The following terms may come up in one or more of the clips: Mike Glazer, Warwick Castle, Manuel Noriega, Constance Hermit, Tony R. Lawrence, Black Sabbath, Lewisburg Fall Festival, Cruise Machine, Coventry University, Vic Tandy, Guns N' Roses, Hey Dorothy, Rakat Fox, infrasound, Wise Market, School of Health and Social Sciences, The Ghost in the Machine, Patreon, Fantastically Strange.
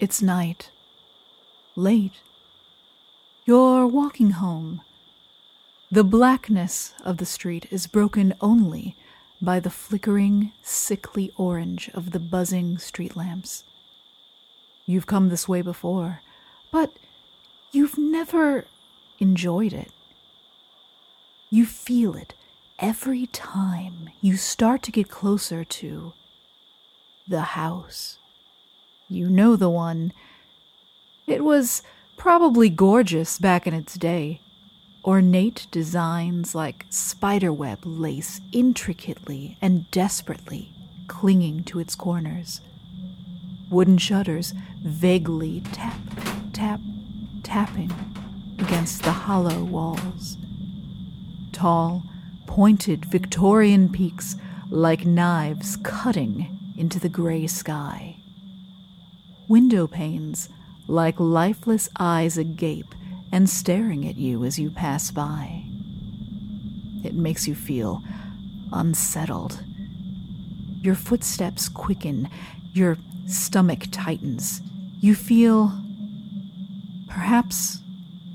It's night. Late. You're walking home. The blackness of the street is broken only by the flickering, sickly orange of the buzzing street lamps. You've come this way before, but you've never enjoyed it. You feel it every time you start to get closer to the house. You know the one. It was probably gorgeous back in its day. Ornate designs like spiderweb lace intricately and desperately clinging to its corners. Wooden shutters vaguely tap, tap, tapping against the hollow walls. Tall, pointed Victorian peaks like knives cutting into the gray sky. Window panes like lifeless eyes agape and staring at you as you pass by. It makes you feel unsettled. Your footsteps quicken, your stomach tightens. You feel, perhaps,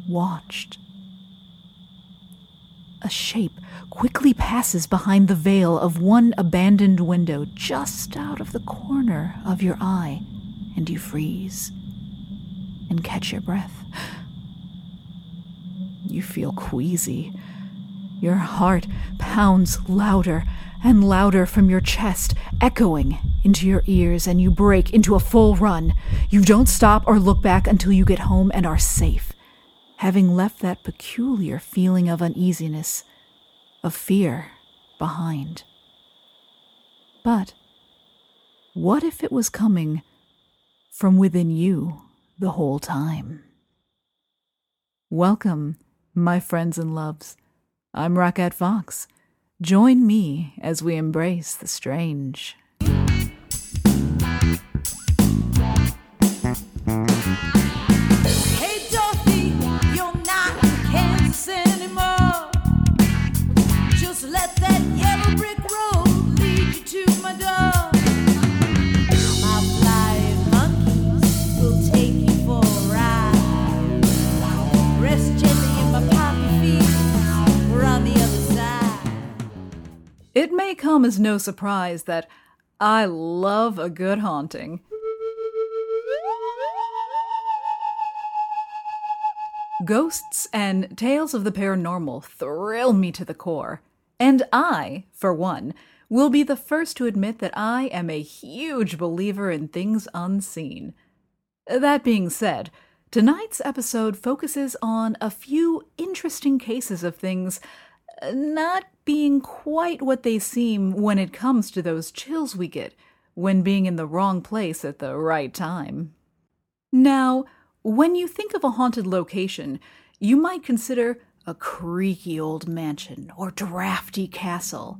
watched. A shape quickly passes behind the veil of one abandoned window just out of the corner of your eye, and you freeze and catch your breath. You feel queasy. Your heart pounds louder and louder from your chest, echoing into your ears, and you break into a full run. You don't stop or look back until you get home and are safe, having left that peculiar feeling of uneasiness, of fear, behind. But what if it was coming from within you the whole time? Welcome, my friends and loves. I'm Rakat Fox. Join me as we embrace the strange. Hey Dorothy, you're not in Kansas anymore. Just let that yellow brick road lead you to my door. It may come as no surprise that I love a good haunting. Ghosts and tales of the paranormal thrill me to the core, and I, for one, will be the first to admit that I am a huge believer in things unseen. That being said, tonight's episode focuses on a few interesting cases of things not being quite what they seem when it comes to those chills we get when being in the wrong place at the right time. Now, when you think of a haunted location, you might consider a creaky old mansion or drafty castle,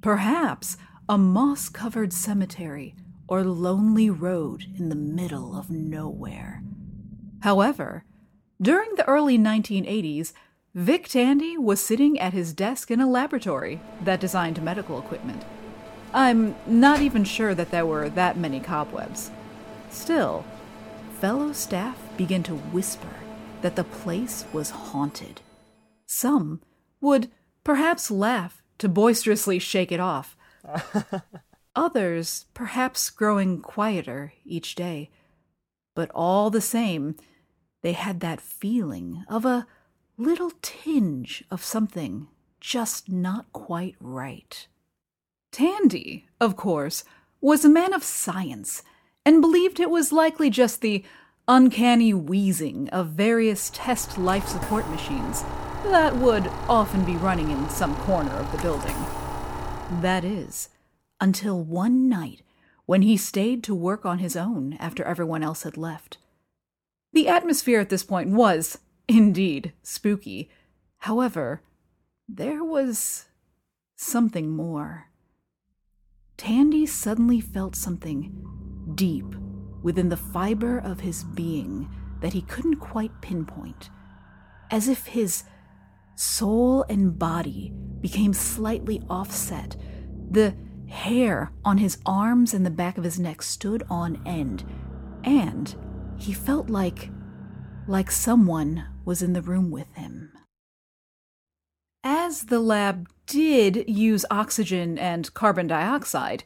perhaps a moss-covered cemetery or lonely road in the middle of nowhere. However, during the early 1980s, Vic Tandy was sitting at his desk in a laboratory that designed medical equipment. I'm not even sure that there were that many cobwebs. Still, fellow staff began to whisper that the place was haunted. Some would perhaps laugh to boisterously shake it off. Others perhaps growing quieter each day. But all the same, they had that feeling of a little tinge of something just not quite right. Tandy, of course, was a man of science and believed it was likely just the uncanny wheezing of various test life support machines that would often be running in some corner of the building. That is, until one night when he stayed to work on his own after everyone else had left. The atmosphere at this point was indeed spooky. However, there was something more. Tandy suddenly felt something deep within the fiber of his being that he couldn't quite pinpoint, as if his soul and body became slightly offset. The hair on his arms and the back of his neck stood on end, and He felt like someone was in the room with him. As the lab did use oxygen and carbon dioxide,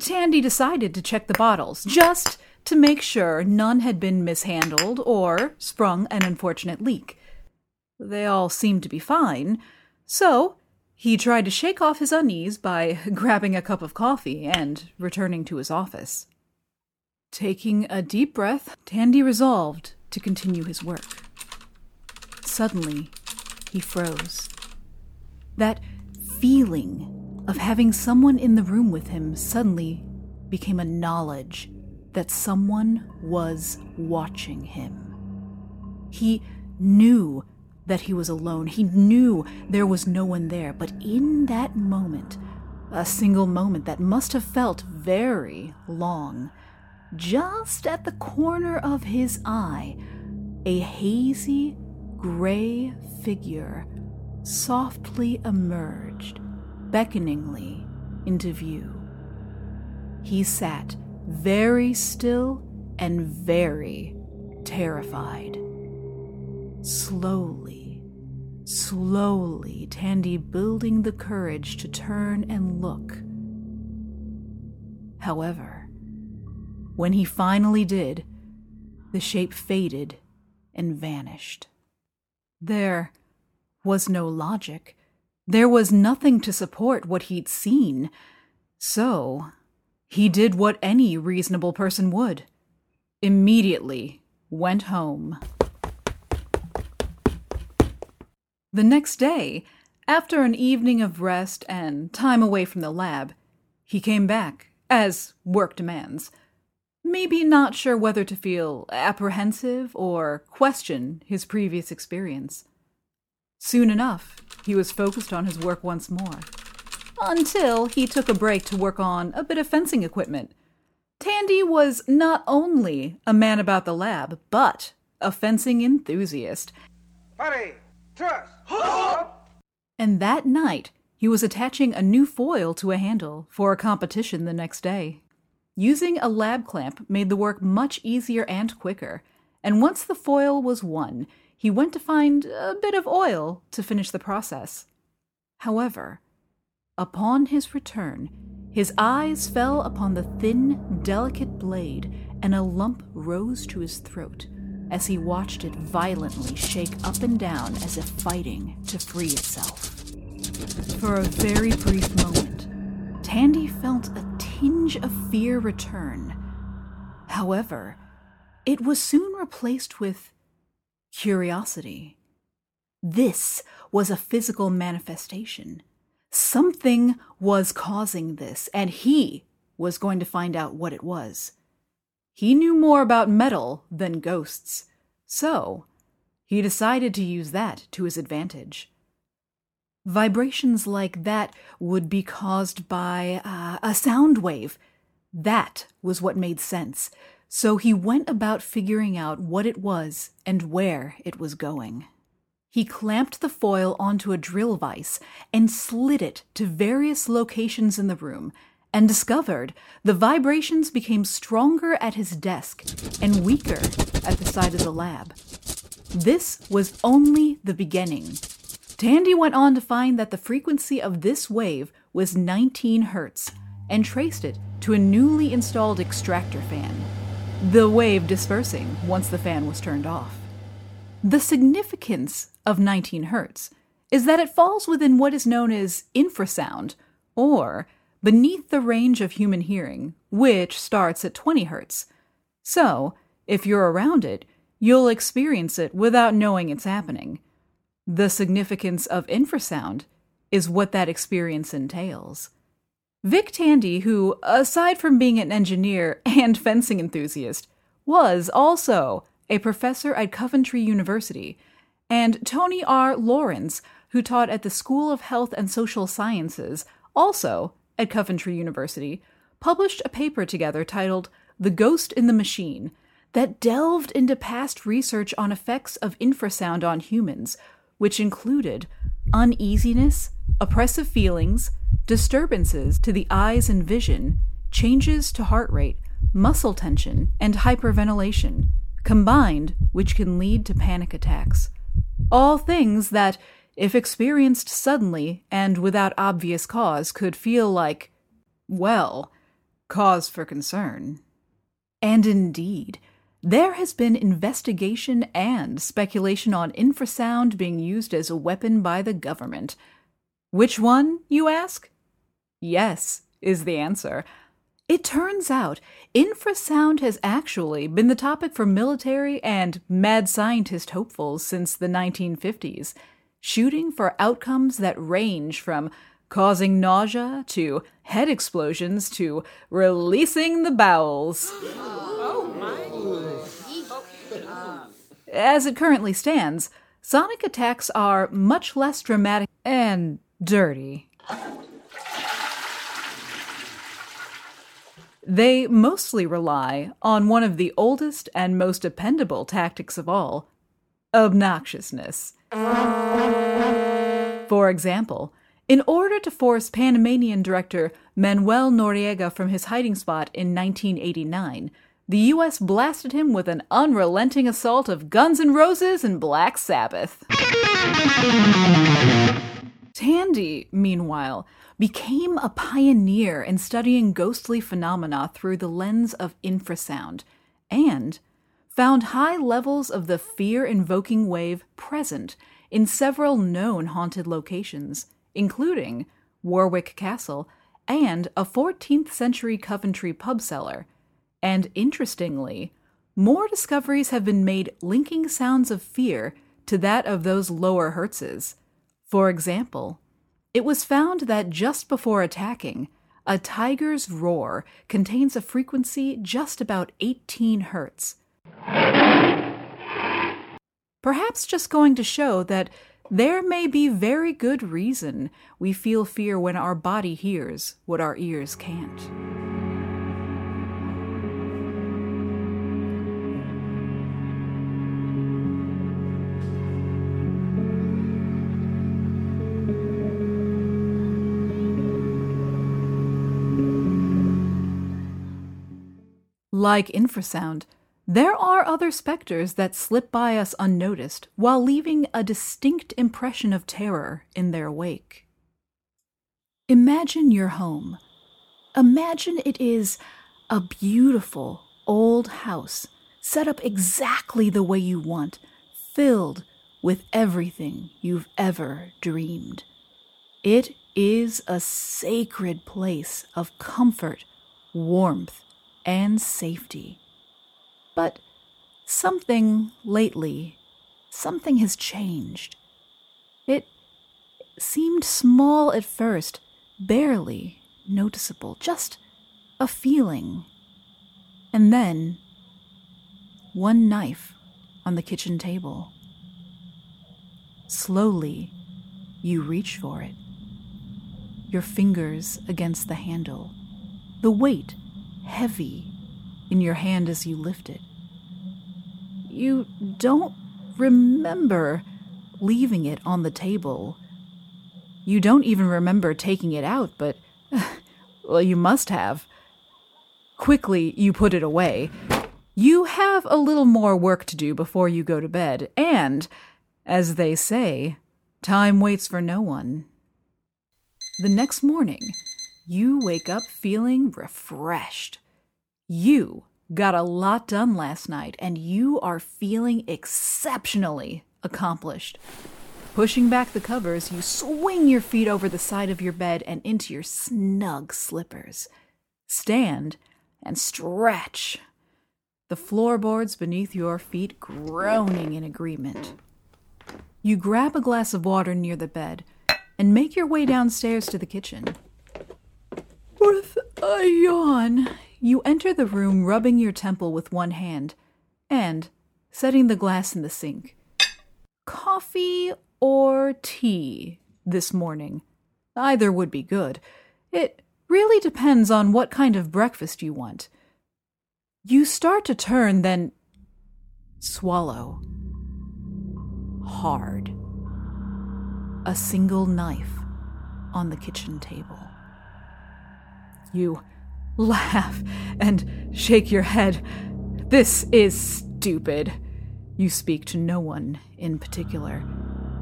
Tandy decided to check the bottles, just to make sure none had been mishandled or sprung an unfortunate leak. They all seemed to be fine, so he tried to shake off his unease by grabbing a cup of coffee and returning to his office. Taking a deep breath, Tandy resolved to continue his work. Suddenly, he froze. That feeling of having someone in the room with him suddenly became a knowledge that someone was watching him. He knew that he was alone. He knew there was no one there. But in that moment, a single moment that must have felt very long, just at the corner of his eye, a hazy, gray figure softly emerged, beckoningly into view. He sat very still and very terrified. Slowly, Tandy building the courage to turn and look. However, when he finally did, the shape faded and vanished. There was no logic. There was nothing to support what he'd seen. So he did what any reasonable person would. Immediately went home. The next day, after an evening of rest and time away from the lab, he came back, as work demands, maybe not sure whether to feel apprehensive or question his previous experience. Soon enough, he was focused on his work once more, until he took a break to work on a bit of fencing equipment. Tandy was not only a man about the lab, but a fencing enthusiast. Buddy! And that night, he was attaching a new foil to a handle for a competition the next day. Using a lab clamp made the work much easier and quicker, and once the foil was won, he went to find a bit of oil to finish the process. However, upon his return, his eyes fell upon the thin, delicate blade, and a lump rose to his throat as he watched it violently shake up and down as if fighting to free itself. For a very brief moment, Tandy felt a tinge of fear return. However, it was soon replaced with curiosity. This was a physical manifestation. Something was causing this, and he was going to find out what it was. He knew more about metal than ghosts, so he decided to use that to his advantage. Vibrations like that would be caused by a sound wave. That was what made sense, so he went about figuring out what it was and where it was going. He clamped the foil onto a drill vise and slid it to various locations in the room, and discovered the vibrations became stronger at his desk and weaker at the side of the lab. This was only the beginning. Tandy went on to find that the frequency of this wave was 19 hertz and traced it to a newly installed extractor fan, the wave dispersing once the fan was turned off. The significance of 19 hertz is that it falls within what is known as infrasound, or beneath the range of human hearing, which starts at 20 hertz. So, if you're around it, you'll experience it without knowing it's happening. The significance of infrasound is what that experience entails. Vic Tandy, who, aside from being an engineer and fencing enthusiast, was also a professor at Coventry University, and Tony R. Lawrence, who taught at the School of Health and Social Sciences, also at Coventry University, published a paper together titled The Ghost in the Machine that delved into past research on effects of infrasound on humans, which included uneasiness, oppressive feelings, disturbances to the eyes and vision, changes to heart rate, muscle tension, and hyperventilation, combined, which can lead to panic attacks. All things that, if experienced suddenly and without obvious cause, could feel like, well, cause for concern. And indeed, there has been investigation and speculation on infrasound being used as a weapon by the government. Which one, you ask? Yes, is the answer. It turns out infrasound has actually been the topic for military and mad scientist hopefuls since the 1950s, shooting for outcomes that range from causing nausea to head explosions to releasing the bowels. As it currently stands, sonic attacks are much less dramatic and dirty. They mostly rely on one of the oldest and most dependable tactics of all, obnoxiousness. For example, in order to force Panamanian director Manuel Noriega from his hiding spot in 1989, the U.S. blasted him with an unrelenting assault of Guns N' Roses and Black Sabbath. Tandy, meanwhile, became a pioneer in studying ghostly phenomena through the lens of infrasound, and found high levels of the fear-invoking wave present in several known haunted locations, including Warwick Castle and a 14th-century Coventry pub cellar. And interestingly, more discoveries have been made linking sounds of fear to that of those lower hertzes. For example, it was found that just before attacking, a tiger's roar contains a frequency just about 18 hertz. Perhaps just going to show that there may be very good reason we feel fear when our body hears what our ears can't. Like infrasound, there are other specters that slip by us unnoticed while leaving a distinct impression of terror in their wake. Imagine your home. Imagine it is a beautiful old house, set up exactly the way you want, filled with everything you've ever dreamed. It is a sacred place of comfort, warmth, and safety. But something has changed. It seemed small at first, barely noticeable, just a feeling. And then, one knife on the kitchen table. Slowly, you reach for it, your fingers against the handle, the weight heavy in your hand as you lift it. You don't remember leaving it on the table. You don't even remember taking it out, but, well, you must have. Quickly, you put it away. You have a little more work to do before you go to bed, and, as they say, time waits for no one. The next morning, you wake up feeling refreshed. You got a lot done last night, and you are feeling exceptionally accomplished. Pushing back the covers, you swing your feet over the side of your bed and into your snug slippers. Stand and stretch, the floorboards beneath your feet groaning in agreement. You grab a glass of water near the bed and make your way downstairs to the kitchen. With a yawn, you enter the room rubbing your temple with one hand and setting the glass in the sink. Coffee or tea this morning? Either would be good. It really depends on what kind of breakfast you want. You start to turn, then swallow. Hard. A single knife on the kitchen table. You laugh and shake your head. This is stupid. You speak to no one in particular.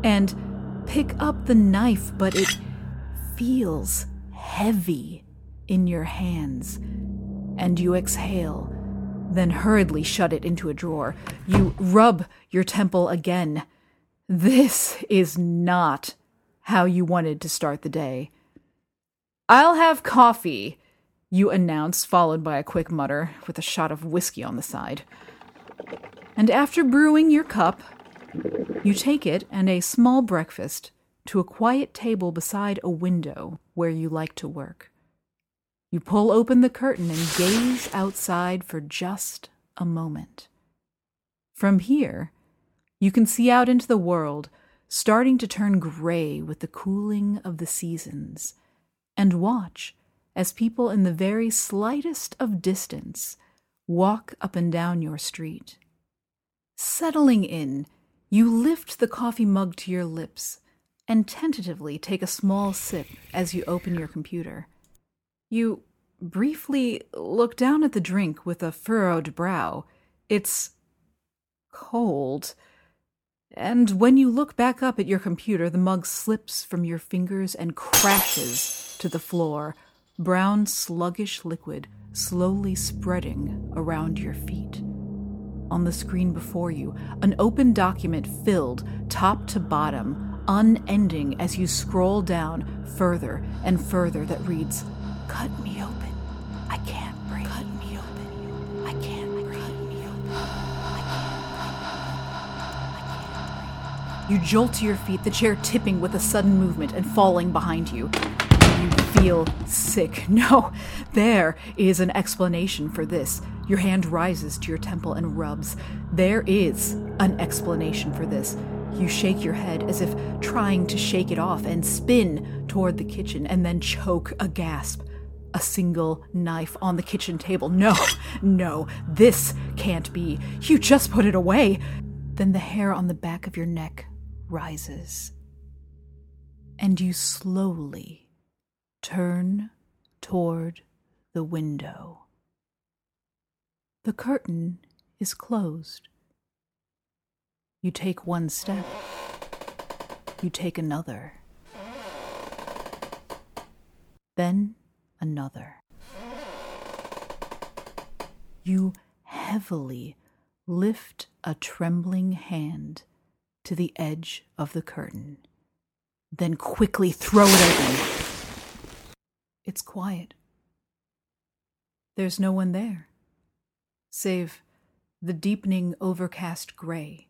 And pick up the knife, but it feels heavy in your hands. And you exhale, then hurriedly shut it into a drawer. You rub your temple again. This is not how you wanted to start the day. "I'll have coffee," you announce, followed by a quick mutter with a shot of whiskey on the side. And after brewing your cup, you take it and a small breakfast to a quiet table beside a window where you like to work. You pull open the curtain and gaze outside for just a moment. From here, you can see out into the world, starting to turn gray with the cooling of the seasons, and watch as people in the very slightest of distance walk up and down your street. Settling in, you lift the coffee mug to your lips and tentatively take a small sip as you open your computer. You briefly look down at the drink with a furrowed brow. It's cold. And when you look back up at your computer, the mug slips from your fingers and crashes to the floor, brown sluggish liquid slowly spreading around your feet. On the screen before you, an open document filled top to bottom, unending as you scroll down further and further, that reads, "Cut me open. I can't breathe. Cut me open. I can't breathe. Cut me open. I can't breathe." You jolt to your feet, the chair tipping with a sudden movement and falling behind you. You feel sick. No, there is an explanation for this. Your hand rises to your temple and rubs. There is an explanation for this. You shake your head as if trying to shake it off and spin toward the kitchen and then choke a gasp. A single knife on the kitchen table. No, this can't be. You just put it away. Then the hair on the back of your neck rises. And you slowly turn toward the window. The curtain is closed. You take one step. You take another. Then another. You heavily lift a trembling hand to the edge of the curtain, then quickly throw it open. It's quiet. There's no one there, save the deepening overcast gray,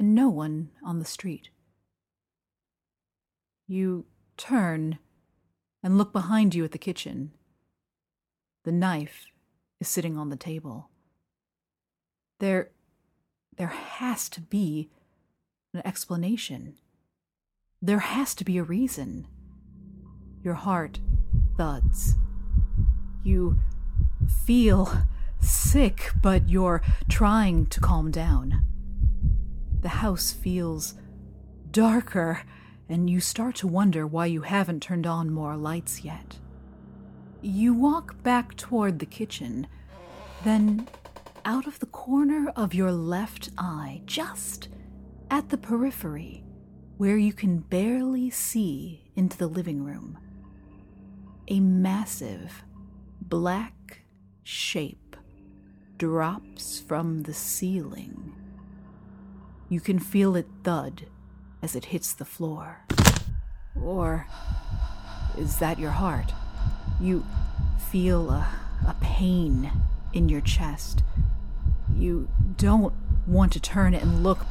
and no one on the street. You turn and look behind you at the kitchen. The knife is sitting on the table. There has to be an explanation. There has to be a reason. Your heart thuds. You feel sick, but you're trying to calm down. The house feels darker, and you start to wonder why you haven't turned on more lights yet. You walk back toward the kitchen, then out of the corner of your left eye, just at the periphery, where you can barely see into the living room, a massive black shape drops from the ceiling. You can feel it thud as it hits the floor. Or is that your heart? You feel a pain in your chest. You don't want to turn and look,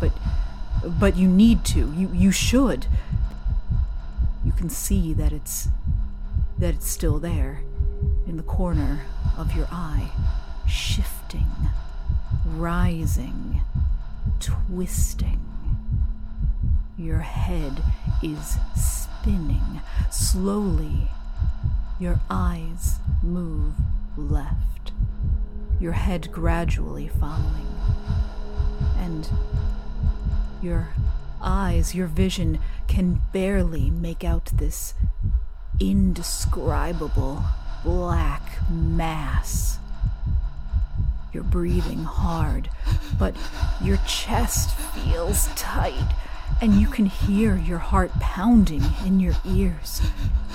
but you need to. You should. You can see that it's still there, in the corner of your eye, shifting, rising, twisting. Your head is spinning slowly. Your eyes move left, your head gradually following. And your vision can barely make out this indescribable black mass. You're breathing hard, but your chest feels tight, and you can hear your heart pounding in your ears.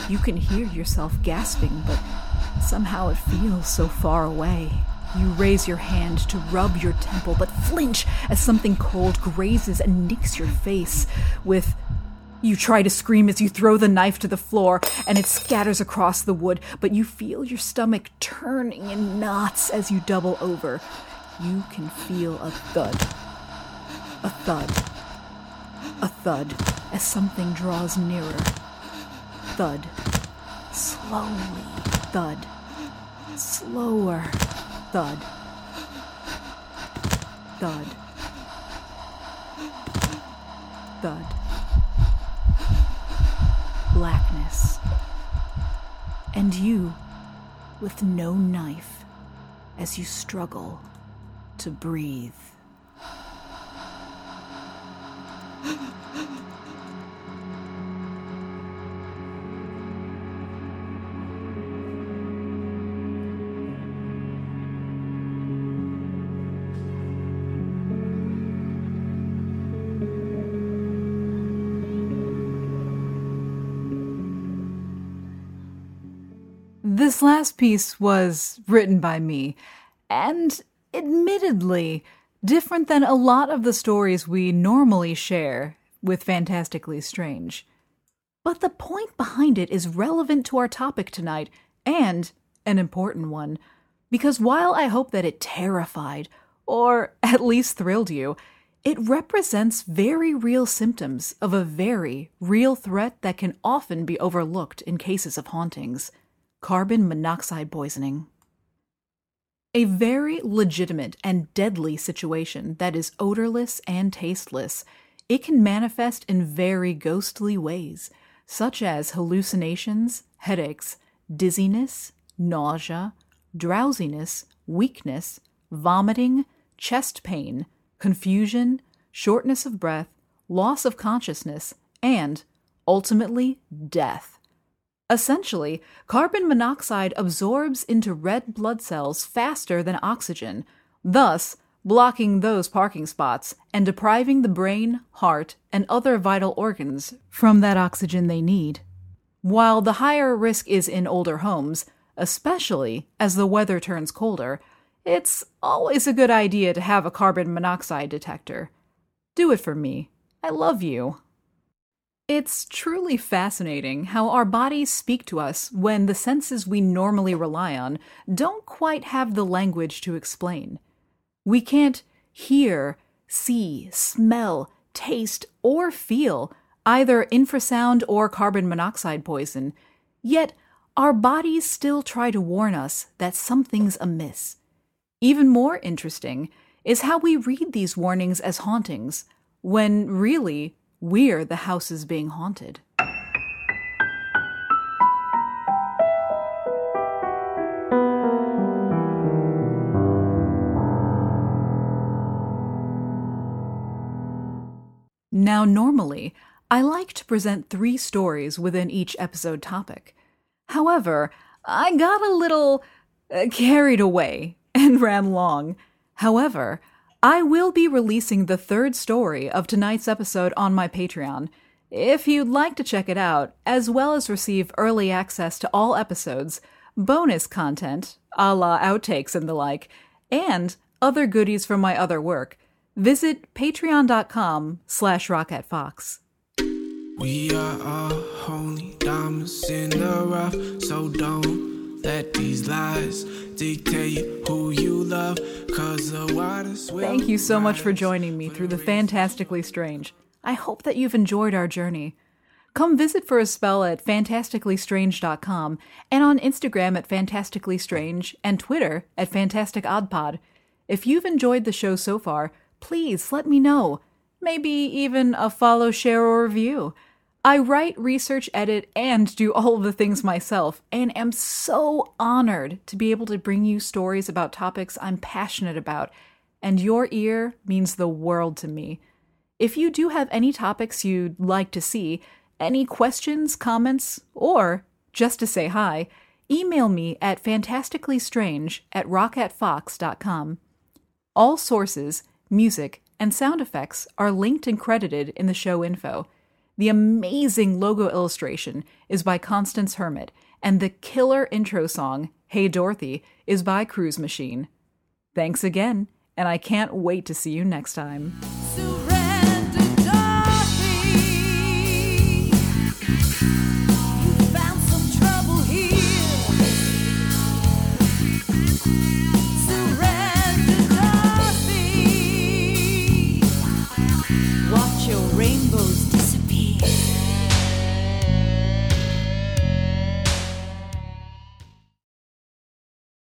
You can hear yourself gasping, but somehow it feels so far away. You raise your hand to rub your temple, but flinch as something cold grazes and nicks your face. You try to scream as you throw the knife to the floor, and it scatters across the wood, but you feel your stomach turning in knots as you double over. You can feel a thud. A thud. A thud as something draws nearer. Thud. Slowly thud. Slower. Thud. Thud. Thud. Blackness. And you, with no knife, as you struggle to breathe. This last piece was written by me, and admittedly different than a lot of the stories we normally share with Fantastically Strange. But the point behind it is relevant to our topic tonight, and an important one, because while I hope that it terrified, or at least thrilled you, it represents very real symptoms of a very real threat that can often be overlooked in cases of hauntings. Carbon monoxide poisoning. A very legitimate and deadly situation that is odorless and tasteless. It can manifest in very ghostly ways, such as hallucinations, headaches, dizziness, nausea, drowsiness, weakness, vomiting, chest pain, confusion, shortness of breath, loss of consciousness, and, ultimately, death. Essentially, carbon monoxide absorbs into red blood cells faster than oxygen, thus blocking those parking spots and depriving the brain, heart, and other vital organs from that oxygen they need. While the higher risk is in older homes, especially as the weather turns colder, it's always a good idea to have a carbon monoxide detector. Do it for me. I love you. It's truly fascinating how our bodies speak to us when the senses we normally rely on don't quite have the language to explain. We can't hear, see, smell, taste, or feel either infrasound or carbon monoxide poison, yet our bodies still try to warn us that something's amiss. Even more interesting is how we read these warnings as hauntings, when really, we're the houses being haunted. Now, normally, I like to present 3 stories within each episode topic. However, I got a little carried away and ran long. However, I will be releasing the 3rd story of tonight's episode on my Patreon, if you'd like to check it out, as well as receive early access to all episodes, bonus content, a la outtakes and the like, and other goodies from my other work. Visit patreon.com/Rakat Fox. We are all holy diamonds in the rough, so don't let these lies dictate who you love, 'cause the waters will. Thank you so much for joining me through the Fantastically Strange. I hope that you've enjoyed our journey. Come visit for a spell at fantasticallystrange.com and on Instagram at fantasticallystrange and Twitter at fantasticoddpod. If you've enjoyed the show so far, please let me know. Maybe even a follow, share, or review. I write, research, edit, and do all of the things myself, and am so honored to be able to bring you stories about topics I'm passionate about, and your ear means the world to me. If you do have any topics you'd like to see, any questions, comments, or just to say hi, email me at fantasticallystrange@rockatfox.com. All sources, music, and sound effects are linked and credited in the show info. The amazing logo illustration is by Constance Hermit, and the killer intro song, Hey Dorothy, is by Cruise Machine. Thanks again, and I can't wait to see you next time. Rainbows disappear.